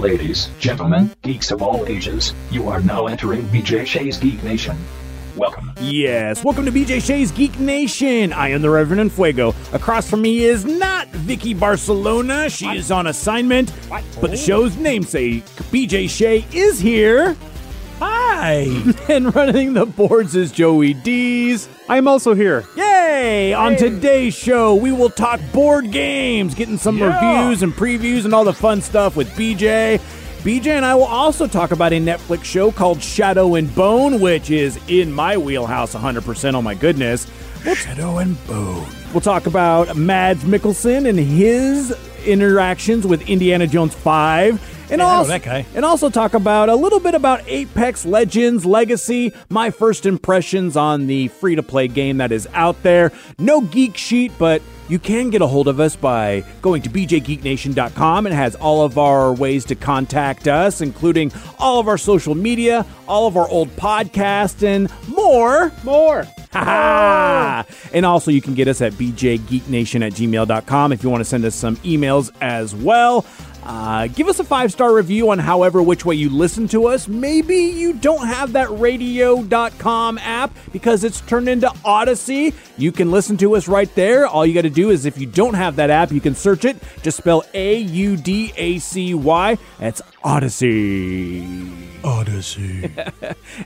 Ladies, gentlemen, geeks of all ages, you are now entering BJ Shea's Geek Nation. Welcome. Yes, welcome to BJ Shea's Geek Nation. I am the Reverend Enfuego. Across from me is not Vicky Barcelona. She is on assignment, but the show's namesake, BJ Shea, is here. Hi! And running the boards is Joey D's. I'm also here. Yay! Hey. On today's show, we will talk board games, getting some reviews and previews and all the fun stuff with BJ. BJ and I will also talk about a Netflix show called Shadow and Bone, which is in my wheelhouse 100%. Oh my goodness. Shadow and Bone. We'll talk about Mads Mikkelsen and his interactions with Indiana Jones 5. And, also talk about a little bit about Apex Legends Legacy, my first impressions on the free-to-play game that is out there. No geek sheet, but you can get a hold of us by going to bjgeeknation.com. It has all of our ways to contact us, including all of our social media, all of our old podcasts, and more. Ha-ha! And also you can get us at bjgeeknation@gmail.com if you want to send us some emails as well. Give us a 5-star review on however which way you listen to us. Maybe you don't have that radio.com app because it's turned into Audacy. You can listen to us right there. All you got to do is, if you don't have that app, you can search it. Just spell Audacy. That's Audacy. Audacy.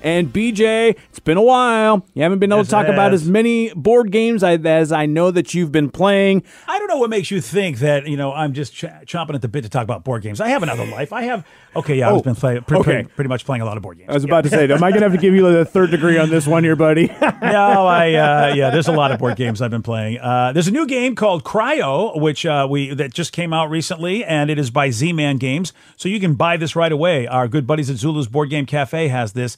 And BJ, it's been a while. You haven't been able to talk about as many board games as I know that you've been playing. I don't know what makes you think that, you know, I'm just chomping at the bit to talk about board games. I have another life. I have, I've been pretty much playing a lot of board games. I was about to say, am I going to have to give you the third degree on this one here, buddy? No, there's a lot of board games I've been playing. There's a new game called Cryo, which that just came out recently, and it is by Z-Man Games. So you can buy this right away. Our good buddies at Zulu's Board Game Cafe has this.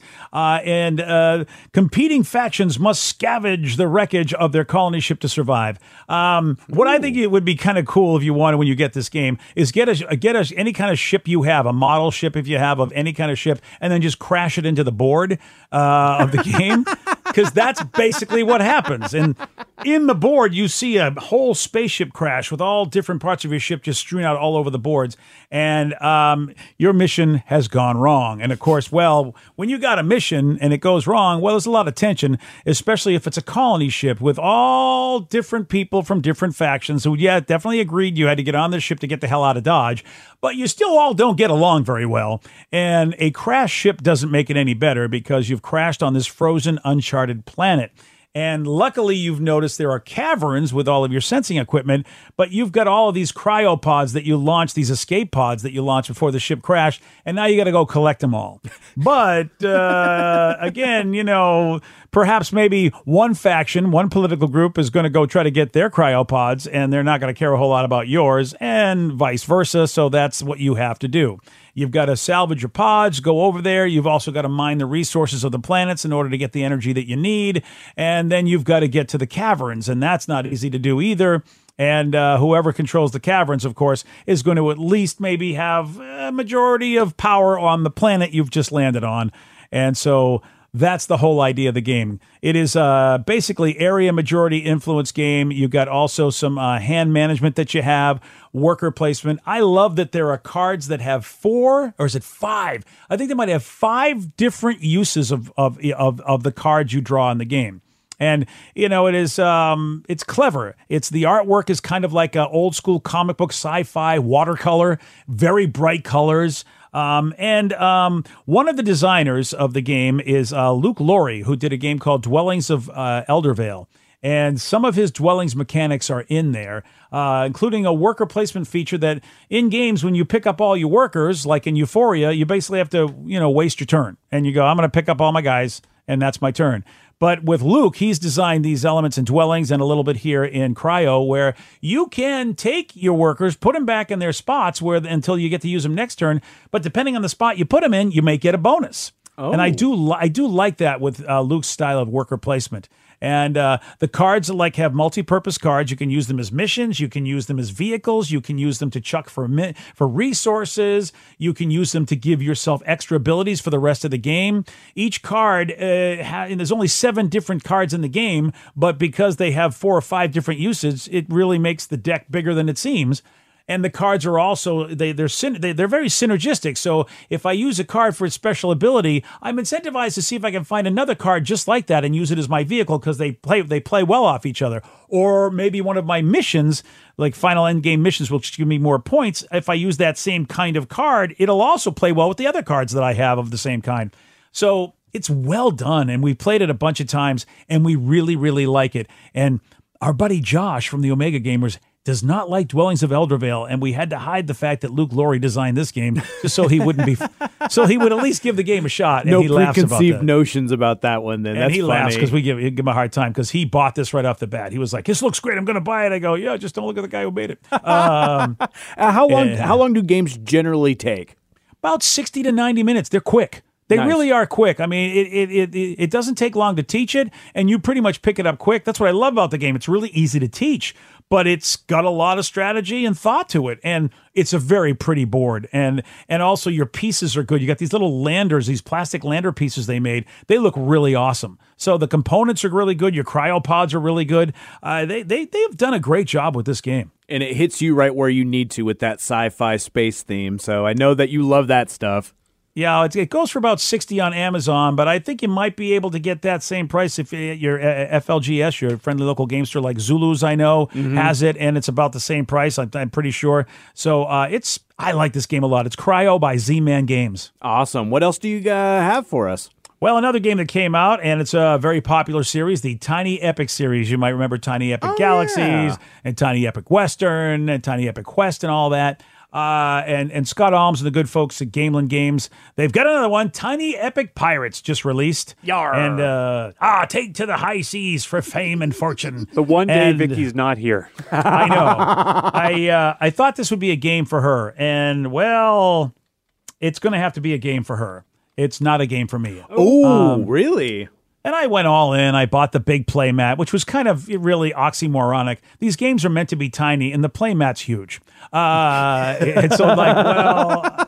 Competing factions must scavenge the wreckage of their colony ship to survive. What I think it would be kind of cool if you wanted when you get this game is get any kind of ship you have, a model ship if you have of any kind of ship, and then just crash it into the board of the game. Because that's basically what happens. And in the board, you see a whole spaceship crash with all different parts of your ship just strewn out all over the boards. And your mission has gone wrong. And of course, well, when you got a mission and it goes wrong, well, there's a lot of tension, especially if it's a colony ship with all different people from different factions. So yeah, definitely agreed you had to get on this ship to get the hell out of Dodge. But you still all don't get along very well. And a crashed ship doesn't make it any better because you've crashed on this frozen, uncharted planet. And luckily, you've noticed there are caverns with all of your sensing equipment, but you've got all of these cryopods that you launch, these escape pods that you launch before the ship crashed, and now you got to go collect them all. But again, you know, perhaps maybe one faction, one political group is going to go try to get their cryopods, and they're not going to care a whole lot about yours, and vice versa, so that's what you have to do. You've got to salvage your pods, go over there. You've also got to mine the resources of the planets in order to get the energy that you need. And then you've got to get to the caverns, and that's not easy to do either. And whoever controls the caverns, of course, is going to at least maybe have a majority of power on the planet you've just landed on. And so that's the whole idea of the game. It is basically area majority influence game. You've got also some hand management that you have, worker placement. I love that there are cards that have 4, or is it 5? I think they might have 5 different uses of the cards you draw in the game. And, you know, it is, it's clever. It's the artwork is kind of like an old school comic book sci-fi watercolor, very bright colors. One of the designers of the game is Luke Laurie, who did a game called Dwellings of Eldervale. And some of his dwellings mechanics are in there, including a worker placement feature that in games, when you pick up all your workers, like in Euphoria, you basically have to, you know, waste your turn. And you go, I'm going to pick up all my guys, and that's my turn. But with Luke, he's designed these elements in Dwellings and a little bit here in Cryo where you can take your workers, put them back in their spots where until you get to use them next turn. But depending on the spot you put them in, you may get a bonus. Oh. And I do like that with Luke's style of worker placement. And the cards like have multi-purpose cards. You can use them as missions. You can use them as vehicles. You can use them to chuck for resources. You can use them to give yourself extra abilities for the rest of the game. Each card, and there's only 7 different cards in the game, but because they have 4 or 5 different uses, it really makes the deck bigger than it seems. and the cards are also they're very synergistic. So if I use a card for its special ability, I'm incentivized to see if I can find another card just like that and use it as my vehicle, because they play well off each other. Or maybe one of my missions, like final endgame missions, will just give me more points. If I use that same kind of card, it'll also play well with the other cards that I have of the same kind. So it's well done, and we played it a bunch of times, and we really, really like it. And our buddy Josh from the Omega Gamers does not like Dwellings of Eldervale, and we had to hide the fact that Luke Laurie designed this game just so he wouldn't be, so he would at least give the game a shot. And no he laughs about that. No preconceived notions about that one. Then and that's he funny. Laughs because we give him a hard time because he bought this right off the bat. He was like, "This looks great. I'm going to buy it." I go, "Yeah, just don't look at the guy who made it." How long do games generally take? About 60 to 90 minutes. They're quick. They really are quick. I mean, it doesn't take long to teach it, and you pretty much pick it up quick. That's what I love about the game. It's really easy to teach, but it's got a lot of strategy and thought to it, and it's a very pretty board. And also your pieces are good. You got these little landers, these plastic lander pieces they made. They look really awesome. So the components are really good. Your cryopods are really good. They've done a great job with this game. And it hits you right where you need to with that sci-fi space theme. So I know that you love that stuff. Yeah, it goes for about $60 on Amazon, but I think you might be able to get that same price if your FLGS, your friendly local game store like Zulu's, I know, has it, and it's about the same price, I'm pretty sure. So I like this game a lot. It's Cryo by Z-Man Games. Awesome. What else do you have for us? Well, another game that came out, and it's a very popular series, the Tiny Epic series. You might remember Tiny Epic Galaxies and Tiny Epic Western and Tiny Epic Quest and all that. And Scott Alms and the good folks at Gameland Games, they've got another one, Tiny Epic Pirates, just released. Yarr. And take to the high seas for fame and fortune. The one day Vicky's not here. I know. I thought this would be a game for her, and well, it's going to have to be a game for her. It's not a game for me. Oh, really? And I went all in. I bought the big play mat, which was kind of really oxymoronic. These games are meant to be tiny, and the play mat's huge. And so I'm like, well,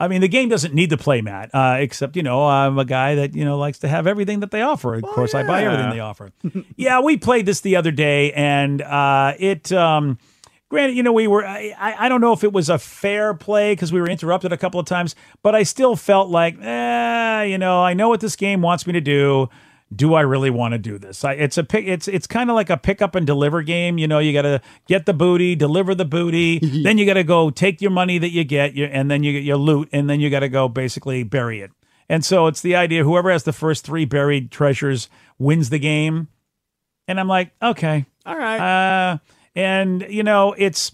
I mean, the game doesn't need the play mat, except, you know, I'm a guy that, you know, likes to have everything that they offer. Of course, I buy everything they offer. Yeah, we played this the other day, and granted, you know, we were, I don't know if it was a fair play because we were interrupted a couple of times, but I still felt like, you know, I know what this game wants me to do. Do I really want to do this? It's kind of like a pick up and deliver game. You know, you got to get the booty, deliver the booty, then you got to go take your money that you get, and then you get your loot, and then you got to go basically bury it. And so it's the idea, whoever has the first three buried treasures wins the game. And I'm like, okay. All right. And you know, it's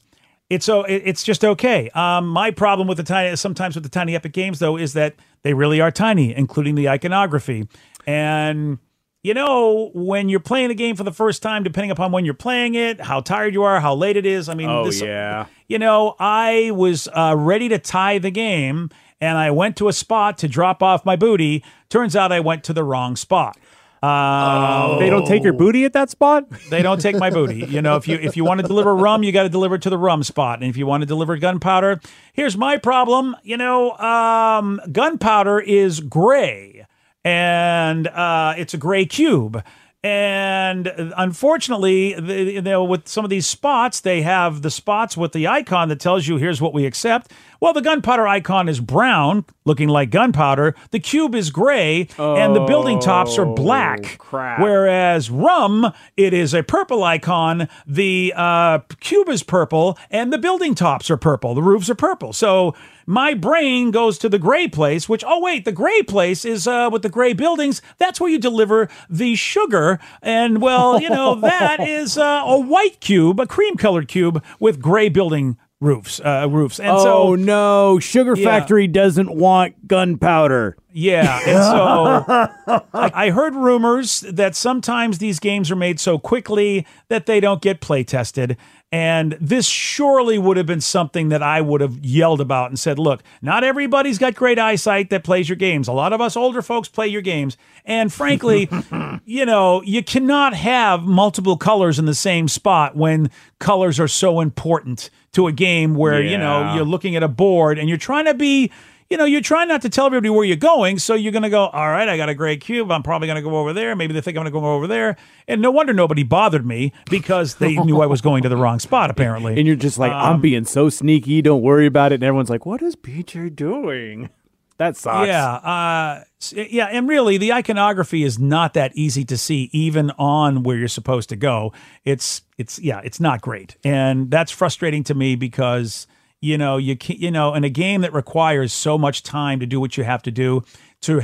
just okay. My problem with the Tiny Epic games though is that they really are tiny, including the iconography. And you know, when you're playing a game for the first time, depending upon when you're playing it, how tired you are, how late it is. I mean, you know, I was ready to tie the game, and I went to a spot to drop off my booty. Turns out I went to the wrong spot. They don't take your booty at that spot? They don't take my booty. You know, if you want to deliver rum, you got to deliver it to the rum spot. And if you want to deliver gunpowder, here's my problem. You know, gunpowder is gray, and it's a gray cube. And unfortunately, you know, with some of these spots, they have the spots with the icon that tells you, here's what we accept. Well, the gunpowder icon is brown, looking like gunpowder. The cube is gray, and the building tops are black. Crap. Whereas rum, it is a purple icon. The cube is purple, and the building tops are purple. The roofs are purple. So my brain goes to the gray place, which, oh, wait, the gray place is with the gray buildings. That's where you deliver the sugar. And, well, you know, that is a white cube, a cream-colored cube with gray building roofs. And no, Sugar Factory doesn't want gunpowder. Yeah, and so I heard rumors that sometimes these games are made so quickly that they don't get play tested. And this surely would have been something that I would have yelled about and said, look, not everybody's got great eyesight that plays your games. A lot of us older folks play your games. And frankly, you know, you cannot have multiple colors in the same spot when colors are so important to a game where, you know, you're looking at a board and you're trying to be, you know, you're trying not to tell everybody where you're going. So you're going to go, all right, I got a gray cube. I'm probably going to go over there. Maybe they think I'm going to go over there. And no wonder nobody bothered me because they knew I was going to the wrong spot, apparently. And you're just like, I'm being so sneaky. Don't worry about it. And everyone's like, what is BJ doing? That sucks. Yeah. Yeah. And really, the iconography is not that easy to see, even on where you're supposed to go. It's not great. And that's frustrating to me because, you know, in a game that requires so much time to do what you have to do, to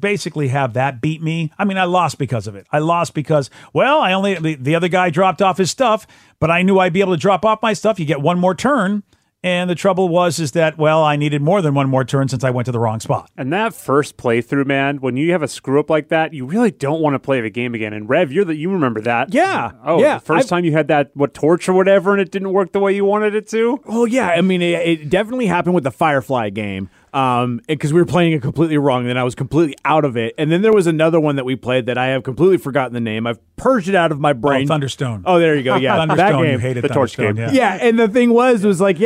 basically have that beat me. I mean, I lost because of it. I lost because, well, the other guy dropped off his stuff, but I knew I'd be able to drop off my stuff. You get one more turn. And the trouble was that I needed more than one more turn since I went to the wrong spot. And that first playthrough, man, when you have a screw up like that, you really don't want to play the game again. And Rev, you remember that? Yeah. Oh, yeah. The first time you had that torch or whatever, and it didn't work the way you wanted it to. Oh yeah, I mean, it definitely happened with the Firefly game. Because we were playing it completely wrong, and then I was completely out of it. And then there was another one that we played that I have completely forgotten the name. I've purged it out of my brain. Oh, Thunderstone. Oh, there you go. Yeah, Thunderstone. That game, you hated the torch game. Yeah, and the thing was like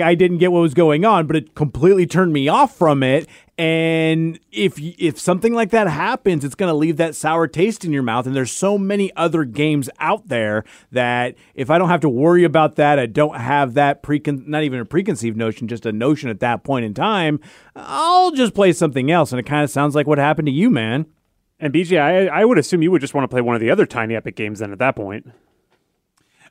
I didn't get what was going on, but it completely turned me off from it. And if something like that happens, it's going to leave that sour taste in your mouth. And there's so many other games out there that if I don't have to worry about that, I don't have that not even a preconceived notion, just a notion at that point in time, I'll just play something else. And it kind of sounds like what happened to you, man. And BJ, I would assume you would just want to play one of the other Tiny Epic games then at that point.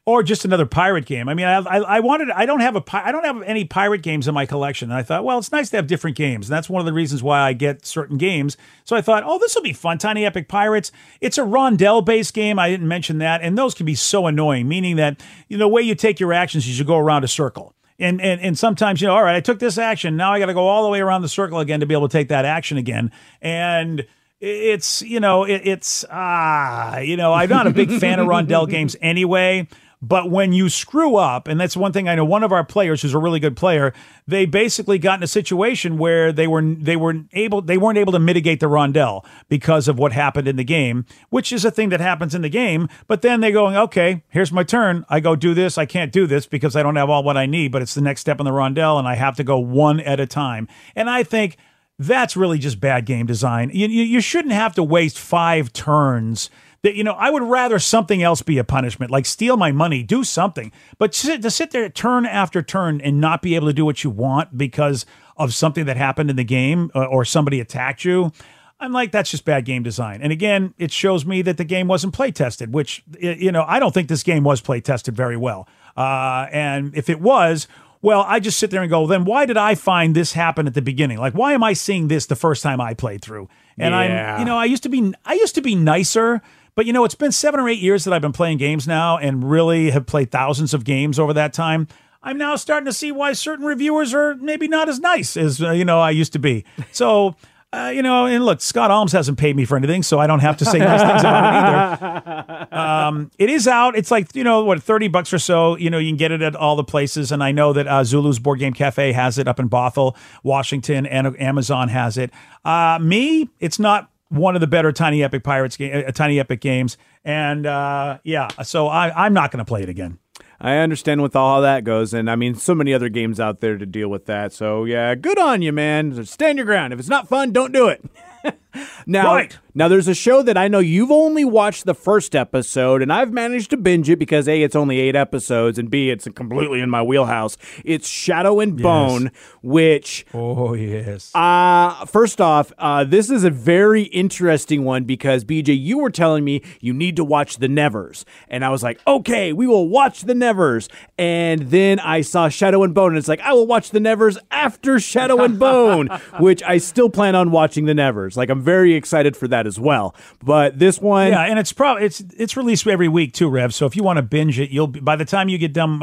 Or just another pirate game. I mean, I don't have any pirate games in my collection. And I thought, well, it's nice to have different games. And that's one of the reasons why I get certain games. So I thought, oh, this will be fun. Tiny Epic Pirates. It's a rondel-based game. I didn't mention that. And those can be so annoying, meaning that the way you take your actions is you go around a circle. And sometimes, all right, I took this action. Now I got to go all the way around the circle again to be able to take that action again. And it's, I'm not a big fan of rondel games anyway. But when you screw up, and that's one thing I know, one of our players who's a really good player, they basically got in a situation where they weren't able to mitigate the rondel because of what happened in the game, which is a thing that happens in the game. But then they're going, okay, here's my turn. I go do this. I can't do this because I don't have all what I need, but it's the next step in the rondel, and I have to go one at a time. And I think that's really just bad game design. You shouldn't have to waste 5 turns. That, I would rather something else be a punishment, like steal my money, do something. But to sit there turn after turn and not be able to do what you want because of something that happened in the game or somebody attacked you, I'm like, that's just bad game design. And again, it shows me that the game wasn't play tested, which, I don't think this game was play tested very well. And if it was, well, I just sit there and go, then why did I find this happen at the beginning? Like, why am I seeing this the first time I played through? And yeah. I used to be nicer. But, it's been 7 or 8 years that I've been playing games now and really have played thousands of games over that time. I'm now starting to see why certain reviewers are maybe not as nice as, I used to be. So, and look, Scott Alms hasn't paid me for anything, so I don't have to say nice things about it either. It is out. It's like, $30 or so. You can get it at all the places. And I know that Zulu's Board Game Cafe has it up in Bothell, Washington, and Amazon has it. It's not one of the better Tiny Epic games. And so I'm not going to play it again. I understand with all how that goes. And I mean, so many other games out there to deal with that. So yeah, good on you, man. Stand your ground. If it's not fun, don't do it. Now, there's a show that I know you've only watched the first episode, and I've managed to binge it because, A, it's only 8 episodes, and B, it's completely in my wheelhouse. It's Shadow and Bone, which... Oh, yes. First off, this is a very interesting one because, BJ, you were telling me you need to watch The Nevers. And I was like, okay, we will watch The Nevers. And then I saw Shadow and Bone, and it's like, I will watch The Nevers after Shadow and Bone, which I still plan on watching The Nevers. Like, I'm very excited for that as well. But this one, yeah, and it's probably it's released every week too, Rev. So if you want to binge it, by the time you get done,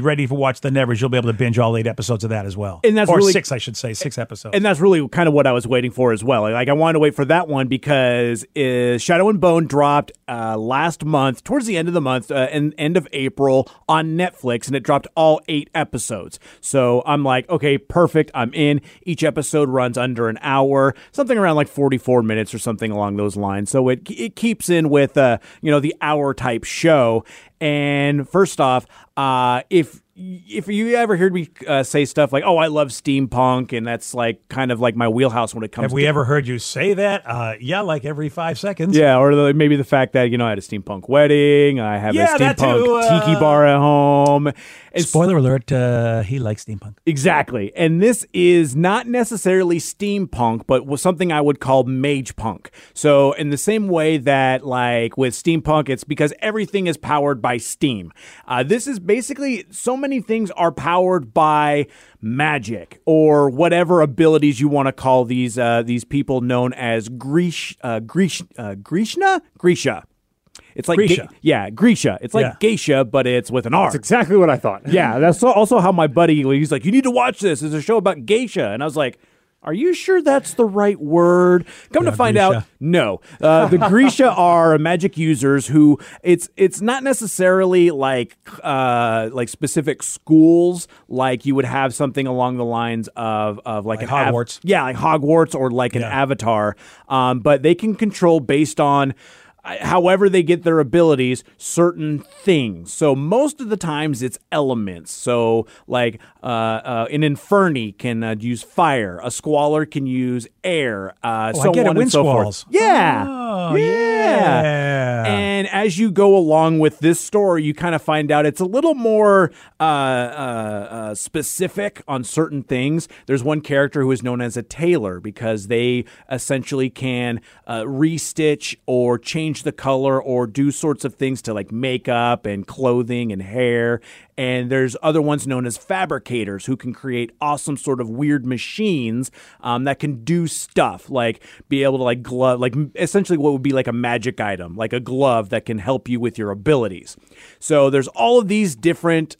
ready to watch The Nevers, you'll be able to binge all 8 episodes of that as well. And that's 6 episodes. And that's really kind of what I was waiting for as well. Like I wanted to wait for that one because Shadow and Bone dropped last month, towards the end of the month, end of April on Netflix, and it dropped all 8 episodes. So I'm like, okay, perfect. I'm in. Each episode runs under an hour, something around like 44 minutes or something along those lines. So it keeps in with the hour type show. And first off, if if you ever heard me say stuff like, oh, I love steampunk, and that's like kind of like my wheelhouse when it comes to... Have we ever heard you say that? Yeah, like every 5 seconds. Yeah, or maybe the fact that, you know, I had a steampunk wedding, I have a steampunk tiki bar at home. It's, spoiler alert, he likes steampunk. Exactly. And this is not necessarily steampunk, but was something I would call mage punk. So in the same way that like with steampunk, it's because everything is powered by steam. This is basically so many things are powered by magic or whatever abilities you want to call these people known as Grisha. It's like Grisha. Grisha. It's like geisha, but it's with an R. That's exactly what I thought. Yeah, that's also how my buddy, he's like, you need to watch this. It's a show about geisha. And I was like, are you sure that's the right word? Come to find out, no. The Grisha are magic users who it's not necessarily like specific schools. Like you would have something along the lines of like an Hogwarts. Like Hogwarts or like an Avatar. But they can control based on however they get their abilities, certain things. So most of the times it's elements. So like an Inferni can use fire. A Squalor can use air. So I get on it, wind squalls. So And as you go along with this story, you kind of find out it's a little more specific on certain things. There's one character who is known as a tailor because they essentially can restitch or change the color or do sorts of things to like makeup and clothing and hair. And there's other ones known as fabricators who can create awesome sort of weird machines that can do stuff like be able to like glove, like essentially what would be like a magic item, like a glove that can help you with your abilities. So there's all of these different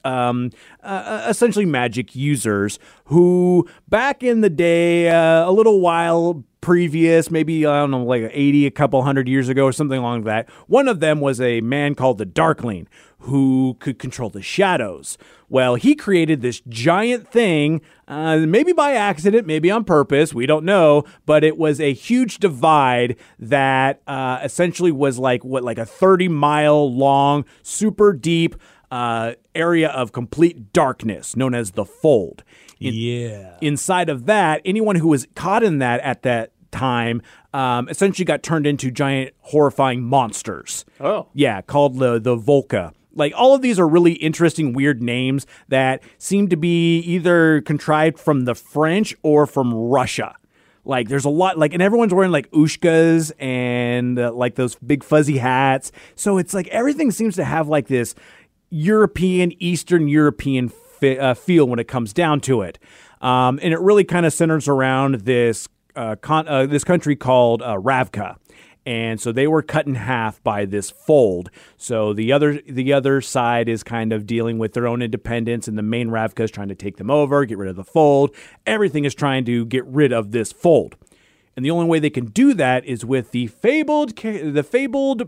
essentially magic users who back in the day, a little while previous, maybe, I don't know, like 80, a couple hundred years ago or something along that. One of them was a man called the Darkling who could control the shadows. Well, he created this giant thing, maybe by accident, maybe on purpose, we don't know, but it was a huge divide that essentially was like a 30-mile long, super deep area of complete darkness known as the Fold. Inside of that, anyone who was caught in that at that time essentially got turned into giant, horrifying monsters. Oh. Yeah, called the Volca. Like, all of these are really interesting, weird names that seem to be either contrived from the French or from Russia. Like, there's a lot, like, and everyone's wearing, like, ushkas and, like, those big fuzzy hats. So it's like everything seems to have, like, this European, Eastern European feel when it comes down to it. And it really kind of centers around this this country called Ravka. And so they were cut in half by this Fold. So the other side is kind of dealing with their own independence, and the main Ravka is trying to take them over, get rid of the Fold. Everything is trying to get rid of this Fold. And the only way they can do that is with the fabled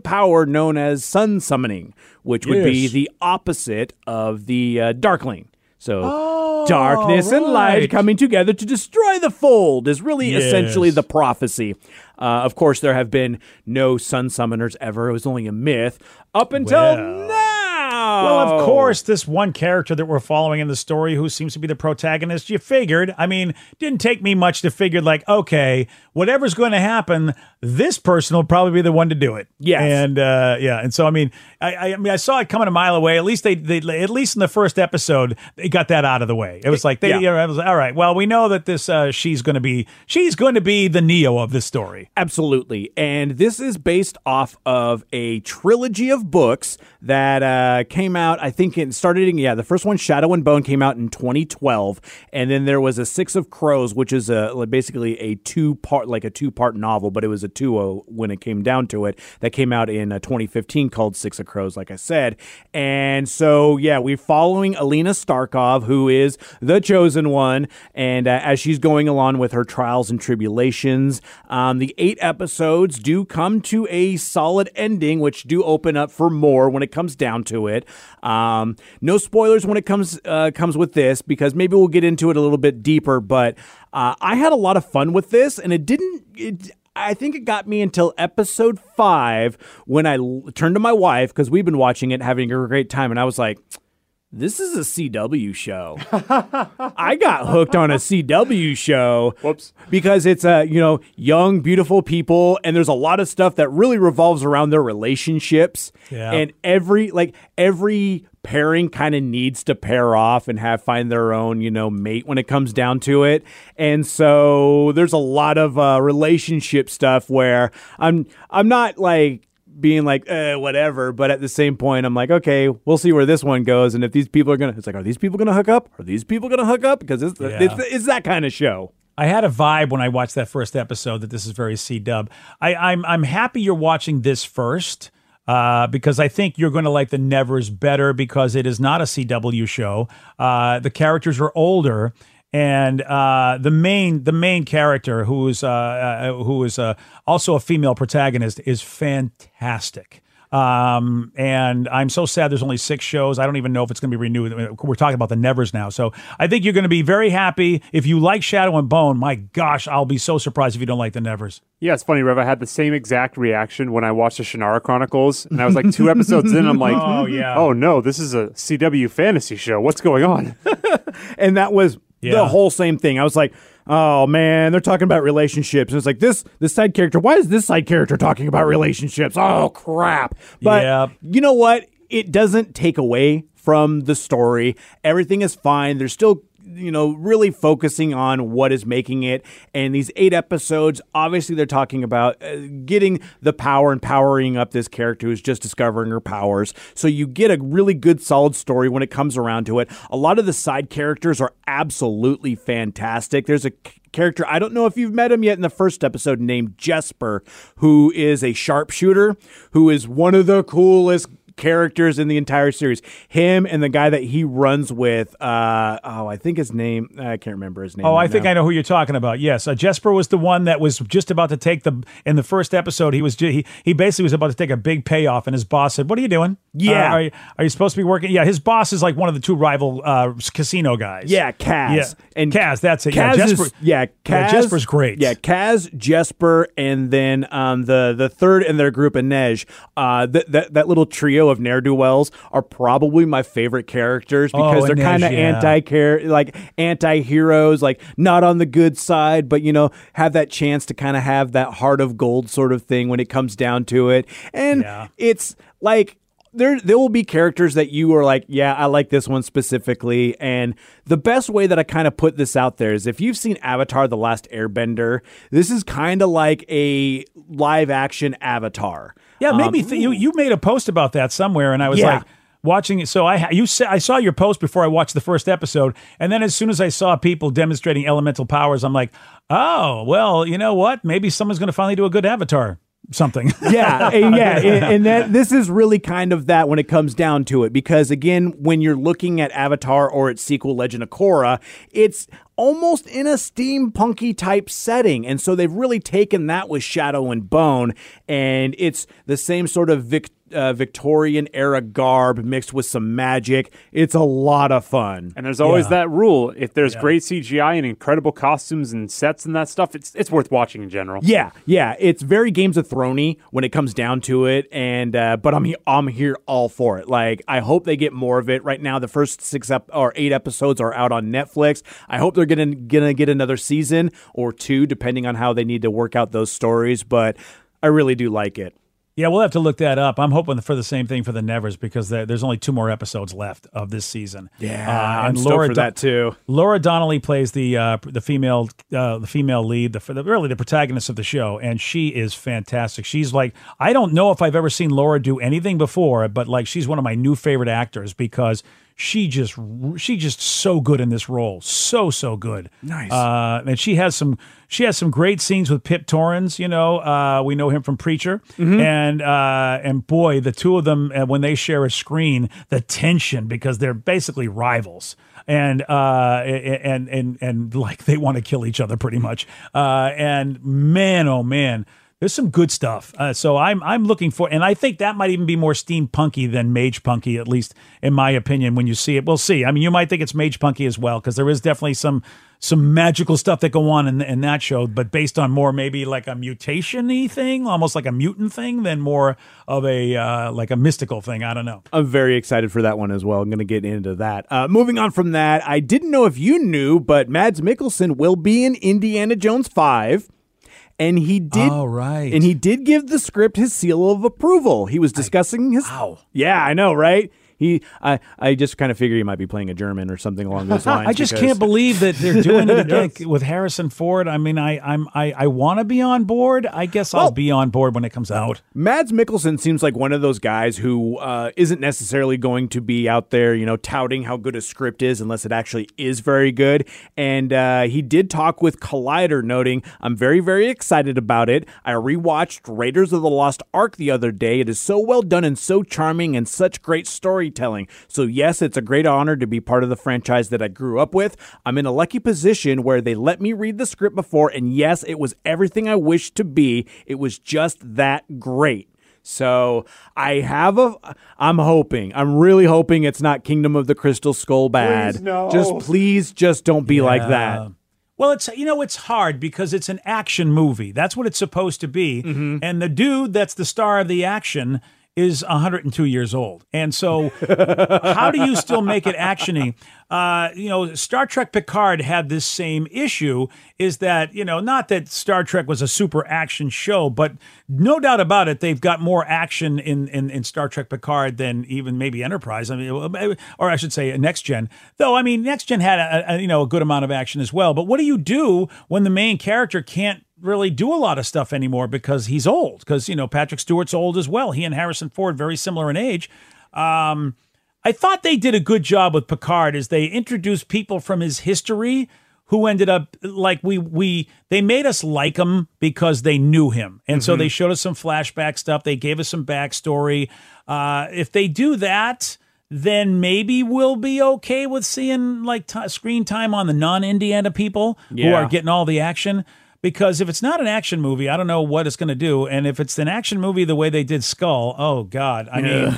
power known as sun summoning, which would be the opposite of the Darkling. So darkness and light coming together to destroy the Fold is really essentially the prophecy. Of course, there have been no sun summoners ever. It was only a myth up until now. Well, of course, this one character that we're following in the story who seems to be the protagonist, you figured, I mean, didn't take me much to figure like, okay, whatever's going to happen, this person will probably be the one to do it. Yes. And and so, I mean, I mean, I saw it coming a mile away. At least they in the first episode, they got that out of the way. It was like, you know, I was like, all right, well, we know that this, she's going to be the Neo of this story. Absolutely. And this is based off of a trilogy of books that came out, I think it started in, the first one, Shadow and Bone, came out in 2012. And then there was a Six of Crows, which is basically a two-part novel, but it was a duo when it came down to it, that came out in 2015 called Six of Crows, like I said. And so, we're following Alina Starkov, who is the chosen one. And as she's going along with her trials and tribulations, the 8 episodes do come to a solid ending, which do open up for more when it comes down to it. No spoilers when it comes with this, because maybe we'll get into it a little bit deeper, but I had a lot of fun with this, and I think it got me until episode 5 when I turned to my wife, because we've been watching it, having a great time, and I was like, this is a CW show. I got hooked on a CW show. Whoops. Because it's, young, beautiful people, and there's a lot of stuff that really revolves around their relationships. Yeah. And every pairing kind of needs to pair off and find their own, mate when it comes down to it. And so there's a lot of relationship stuff where I'm not being whatever, but at the same point, I'm like, okay, we'll see where this one goes, and if these people are gonna, it's like, are these people gonna hook up? Are these people gonna hook up? Because it's that kind of show. I had a vibe when I watched that first episode that this is very C-Dub. I'm happy you're watching this first. Because I think you're going to like The Nevers better because it is not a CW show. The characters are older, and the main character, who is also a female protagonist, is fantastic. And I'm so sad there's only 6 shows. I don't even know if it's going to be renewed. We're talking about The Nevers now. So I think you're going to be very happy. If you like Shadow and Bone, my gosh, I'll be so surprised if you don't like The Nevers. Yeah, it's funny, Rev. I had the same exact reaction when I watched the Shannara Chronicles, and I was like 2 episodes in, I'm like, oh no, this is a CW fantasy show. What's going on? And that was the whole same thing. I was like, oh man, they're talking about relationships. And it's like this side character. Why is this side character talking about relationships? Oh crap! But you know what? It doesn't take away from the story. Everything is fine. There's still, really focusing on what is making it. And these 8 episodes, obviously, they're talking about getting the power and powering up this character who's just discovering her powers. So you get a really good, solid story when it comes around to it. A lot of the side characters are absolutely fantastic. There's a character, I don't know if you've met him yet in the first episode, named Jesper, who is a sharpshooter, who is one of the coolest characters in the entire series. Him and the guy that he runs with, I think his name, I can't remember his name. Oh, I think I know who you're talking about. Yes, Jesper was the one that was just about to take in the first episode, he basically was about to take a big payoff, and his boss said, "What are you doing? Yeah, are you supposed to be working?" Yeah, his boss is like one of the 2 rival casino guys. Yeah, Kaz. Yeah. And Kaz, that's it. Kaz, yeah, Jesper, is, yeah, Kaz, yeah, Jesper's great. Yeah, Kaz, Jesper, and then the third in their group, Inej. That little trio of ne'er-do-wells are probably my favorite characters because they're kind of anti-heroes, not on the good side, but have that chance to kind of have that heart of gold sort of thing when it comes down to it. And it's like there will be characters that you are like, yeah, I like this one specifically. And the best way that I kind of put this out there is if you've seen Avatar: The Last Airbender, this is kind of like a live action Avatar. Yeah, maybe you made a post about that somewhere, and I was like watching it. So I saw your post before I watched the first episode, and then as soon as I saw people demonstrating elemental powers, I'm like, oh, well, you know what? Maybe someone's going to finally do a good Avatar something. And that this is really kind of that when it comes down to it, because again, when you're looking at Avatar or its sequel, Legend of Korra, it's almost in a steampunky type setting. And so they've really taken that with Shadow and Bone, and it's the same sort of Victorian era garb mixed with some magic. It's a lot of fun. And there's always that rule. If there's great CGI and incredible costumes and sets and that stuff, it's worth watching in general. Yeah. Yeah. It's very Games of Thrones-y when it comes down to it. And, but I'm here all for it. I hope they get more of it. Right now, the first 8 episodes are out on Netflix. I hope they're gonna get another season or 2, depending on how they need to work out those stories, but I really do like it. Yeah, we'll have to look that up. I'm hoping for the same thing for The Nevers because there's only 2 more episodes left of this season. Yeah, I'm stoked for that too. Laura Donnelly plays the female lead, the protagonist of the show, and she is fantastic. She's like, I don't know if I've ever seen Laura do anything before, but she's one of my new favorite actors because she's just so good in this role, so good. Nice, and she has some great scenes with Pip Torrens. We know him from Preacher, and boy, the 2 of them when they share a screen, the tension because they're basically rivals, and like they want to kill each other pretty much. And man, oh man. There's some good stuff, so I'm looking for, and I think that might even be more steampunky than magepunky, at least in my opinion. When you see it, we'll see. I mean, you might think it's magepunky as well because there is definitely some some magical stuff that go on in that show, but based on more maybe like a mutation-y thing, almost like a mutant thing, than more of a like a mystical thing. I don't know. I'm very excited for that one as well. I'm going to get into that. Moving on from that, I didn't know if you knew, but Mads Mikkelsen will be in Indiana Jones 5. And he did. All right. And he did give the script his seal of approval. He was discussing his. Wow. Yeah, I know, right? I just kind of figure he might be playing a German or something along those lines. I just can't believe that they're doing it again with Harrison Ford. I mean, I want to be on board. I guess I'll be on board when it comes out. Mads Mikkelsen seems like one of those guys who isn't necessarily going to be out there, you know, touting how good a script is unless it actually is very good. And he did talk with Collider, noting, "I'm very, very excited about it. I rewatched Raiders of the Lost Ark the other day. It is so well done and so charming and such great story. Telling. So yes, it's a great honor to be part of the franchise that I grew up with. I'm in a lucky position where they let me read the script before, and yes, it was everything I wished to be. It was just that great." So I'm really hoping it's not Kingdom of the Crystal Skull bad. Please, no. Just don't be like that. Well, it's hard because it's an action movie. That's what it's supposed to be. Mm-hmm. And the dude that's the star of the action is 102 years old. And so how do you still make it action-y? Star Trek Picard had this same issue, is that, not that Star Trek was a super action show, but no doubt about it, they've got more action in Star Trek Picard than even maybe Enterprise. I mean, or I should say Next Gen. Though, I mean, Next Gen had a good amount of action as well. But what do you do when the main character can't really do a lot of stuff anymore because he's old? Because, Patrick Stewart's old as well. He and Harrison Ford, very similar in age. I thought they did a good job with Picard as they introduced people from his history who ended up like they made us like him because they knew him. And so they showed us some flashback stuff. They gave us some backstory. If they do that, then maybe we'll be okay with seeing like screen time on the non-Indiana people who are getting all the action. Because if it's not an action movie, I don't know what it's going to do. And if it's an action movie the way they did Skull, oh, God. I mean,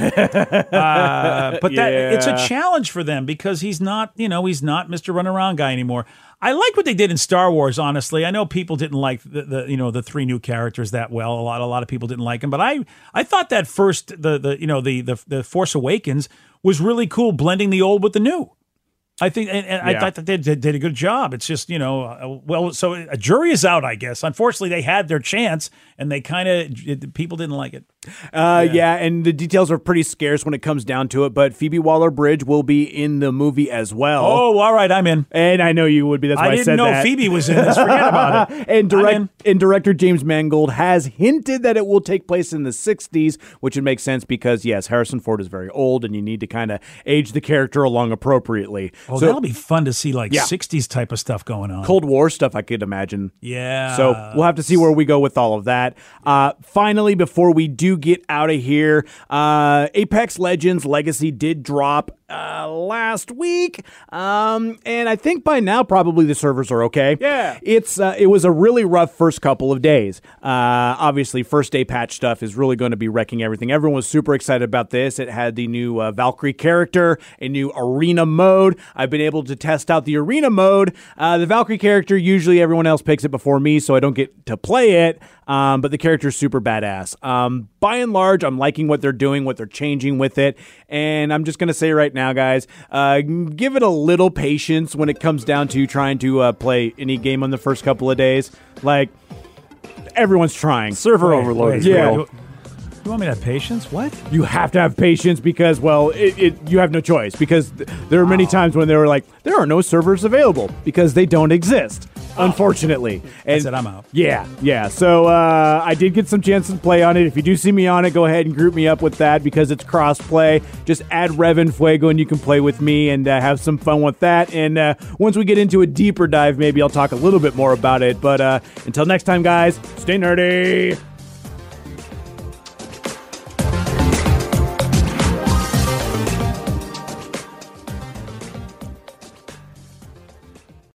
it's a challenge for them because he's not Mr. Runaround Guy anymore. I like what they did in Star Wars, honestly. I know people didn't like the three new characters that well. A lot of people didn't like them. But I thought that the Force Awakens was really cool, blending the old with the new. I think, I thought that they did a good job. It's just, so a jury is out, I guess. Unfortunately, they had their chance, and they people didn't like it. And the details are pretty scarce when it comes down to it, but Phoebe Waller-Bridge will be in the movie as well. Oh, all right, I'm in. And I know you would be, that's why I said that. I didn't know Phoebe was in this, forget about it. And director James Mangold has hinted that it will take place in the 60s, which would make sense because, yes, Harrison Ford is very old, and you need to kind of age the character along appropriately. Oh, so, that'll be fun to see, 60s type of stuff going on. Cold War stuff, I could imagine. Yeah. So we'll have to see where we go with all of that. Finally, before we do get out of here, Apex Legends Legacy did drop last week, and I think by now probably the servers are okay. Yeah, it was a really rough first couple of days. Obviously, first day patch stuff is really going to be wrecking everything. Everyone was super excited about this. It had the new Valkyrie character, a new arena mode. I've been able to test out the arena mode. The Valkyrie character, usually everyone else picks it before me, so I don't get to play it. But the character's super badass. By and large, I'm liking what they're doing, what they're changing with it. And I'm just going to say right now, guys, give it a little patience when it comes down to trying to play any game on the first couple of days. Everyone's trying. Server overload. Wait. You want me to have patience? What? You have to have patience because, you have no choice. Because there are many times when they were like, there are no servers available because they don't exist, unfortunately. And I said I'm out. Yeah. So I did get some chances to play on it. If you do see me on it, go ahead and group me up with that because it's cross-play. Just add Rev Enfuego and you can play with me and have some fun with that. And once we get into a deeper dive, maybe I'll talk a little bit more about it. But until next time, guys, stay nerdy.